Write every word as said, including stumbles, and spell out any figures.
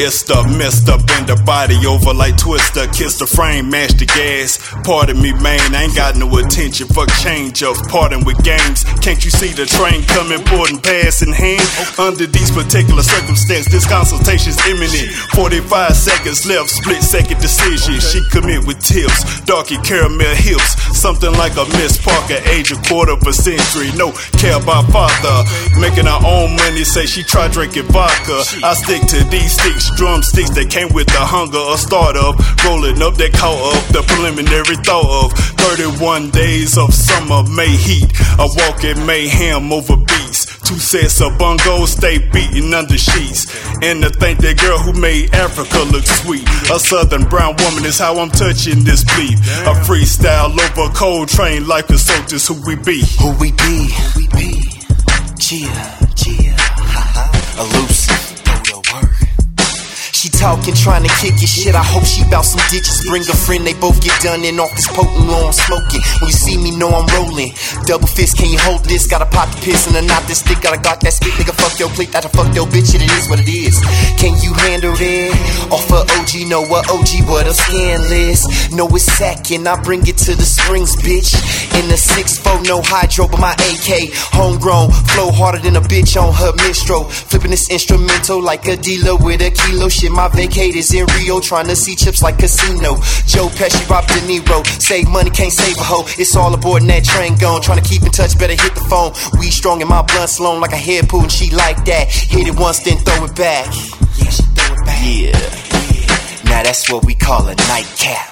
It's the messed up, bend the body over like Twister. Kiss the frame, mash the gas. Pardon me, man, I ain't got no attention. Fuck change up, pardon with games. Can't you see the train coming, boarding, pass in hand? Under these particular circumstances, this consultation's imminent. forty-five seconds left, split second decision. She commit with tips, darky caramel hips. Something like a Miss Parker, age a quarter of a century. No care about father, making her own money. Say she tried drinking vodka. I stick to these sticks. Drumsticks that came with the hunger, a startup, rolling up that caught up, the preliminary thought of thirty-one days of summer, May heat, a walking mayhem over beats. Two sets of bongos stay beating under sheets. And to think that girl who made Africa look sweet, a southern brown woman is how I'm touching this beat. A freestyle over cold train like the soldiers who we be. Who we be? Who we be? Chia, chia, ha ha, elusive. She talking, trying to kick your shit. I hope she bout some ditches. Bring a friend, they both get done and off this potent law I'm smoking. When you see me, know I'm rolling. Double fist, can you hold this? Gotta pop the piss and a knot this thick. Gotta got that spit, nigga. Fuck your plate, that'll fuck your bitch. It is what it is. Can you handle it? Off a O G, know what O G, but I'm scandalous. No, it's sacking. I bring it to the strings, bitch. In the six four, no hydro, but my A K. Homegrown, flow harder than a bitch on her minstrel. Flipping this instrumental like a dealer with a kilo shit. My vacators in Rio, trying to see chips like casino. Joe Pesci, Rob De Niro. Save money, can't save a hoe. It's all aboard and that train gone. Trying to keep in touch, better hit the phone. We strong and my blunt's long like a head pool, and she like that. Hit it once, then throw it back. Yeah, she throw it back. Yeah. Now that's what we call a nightcap.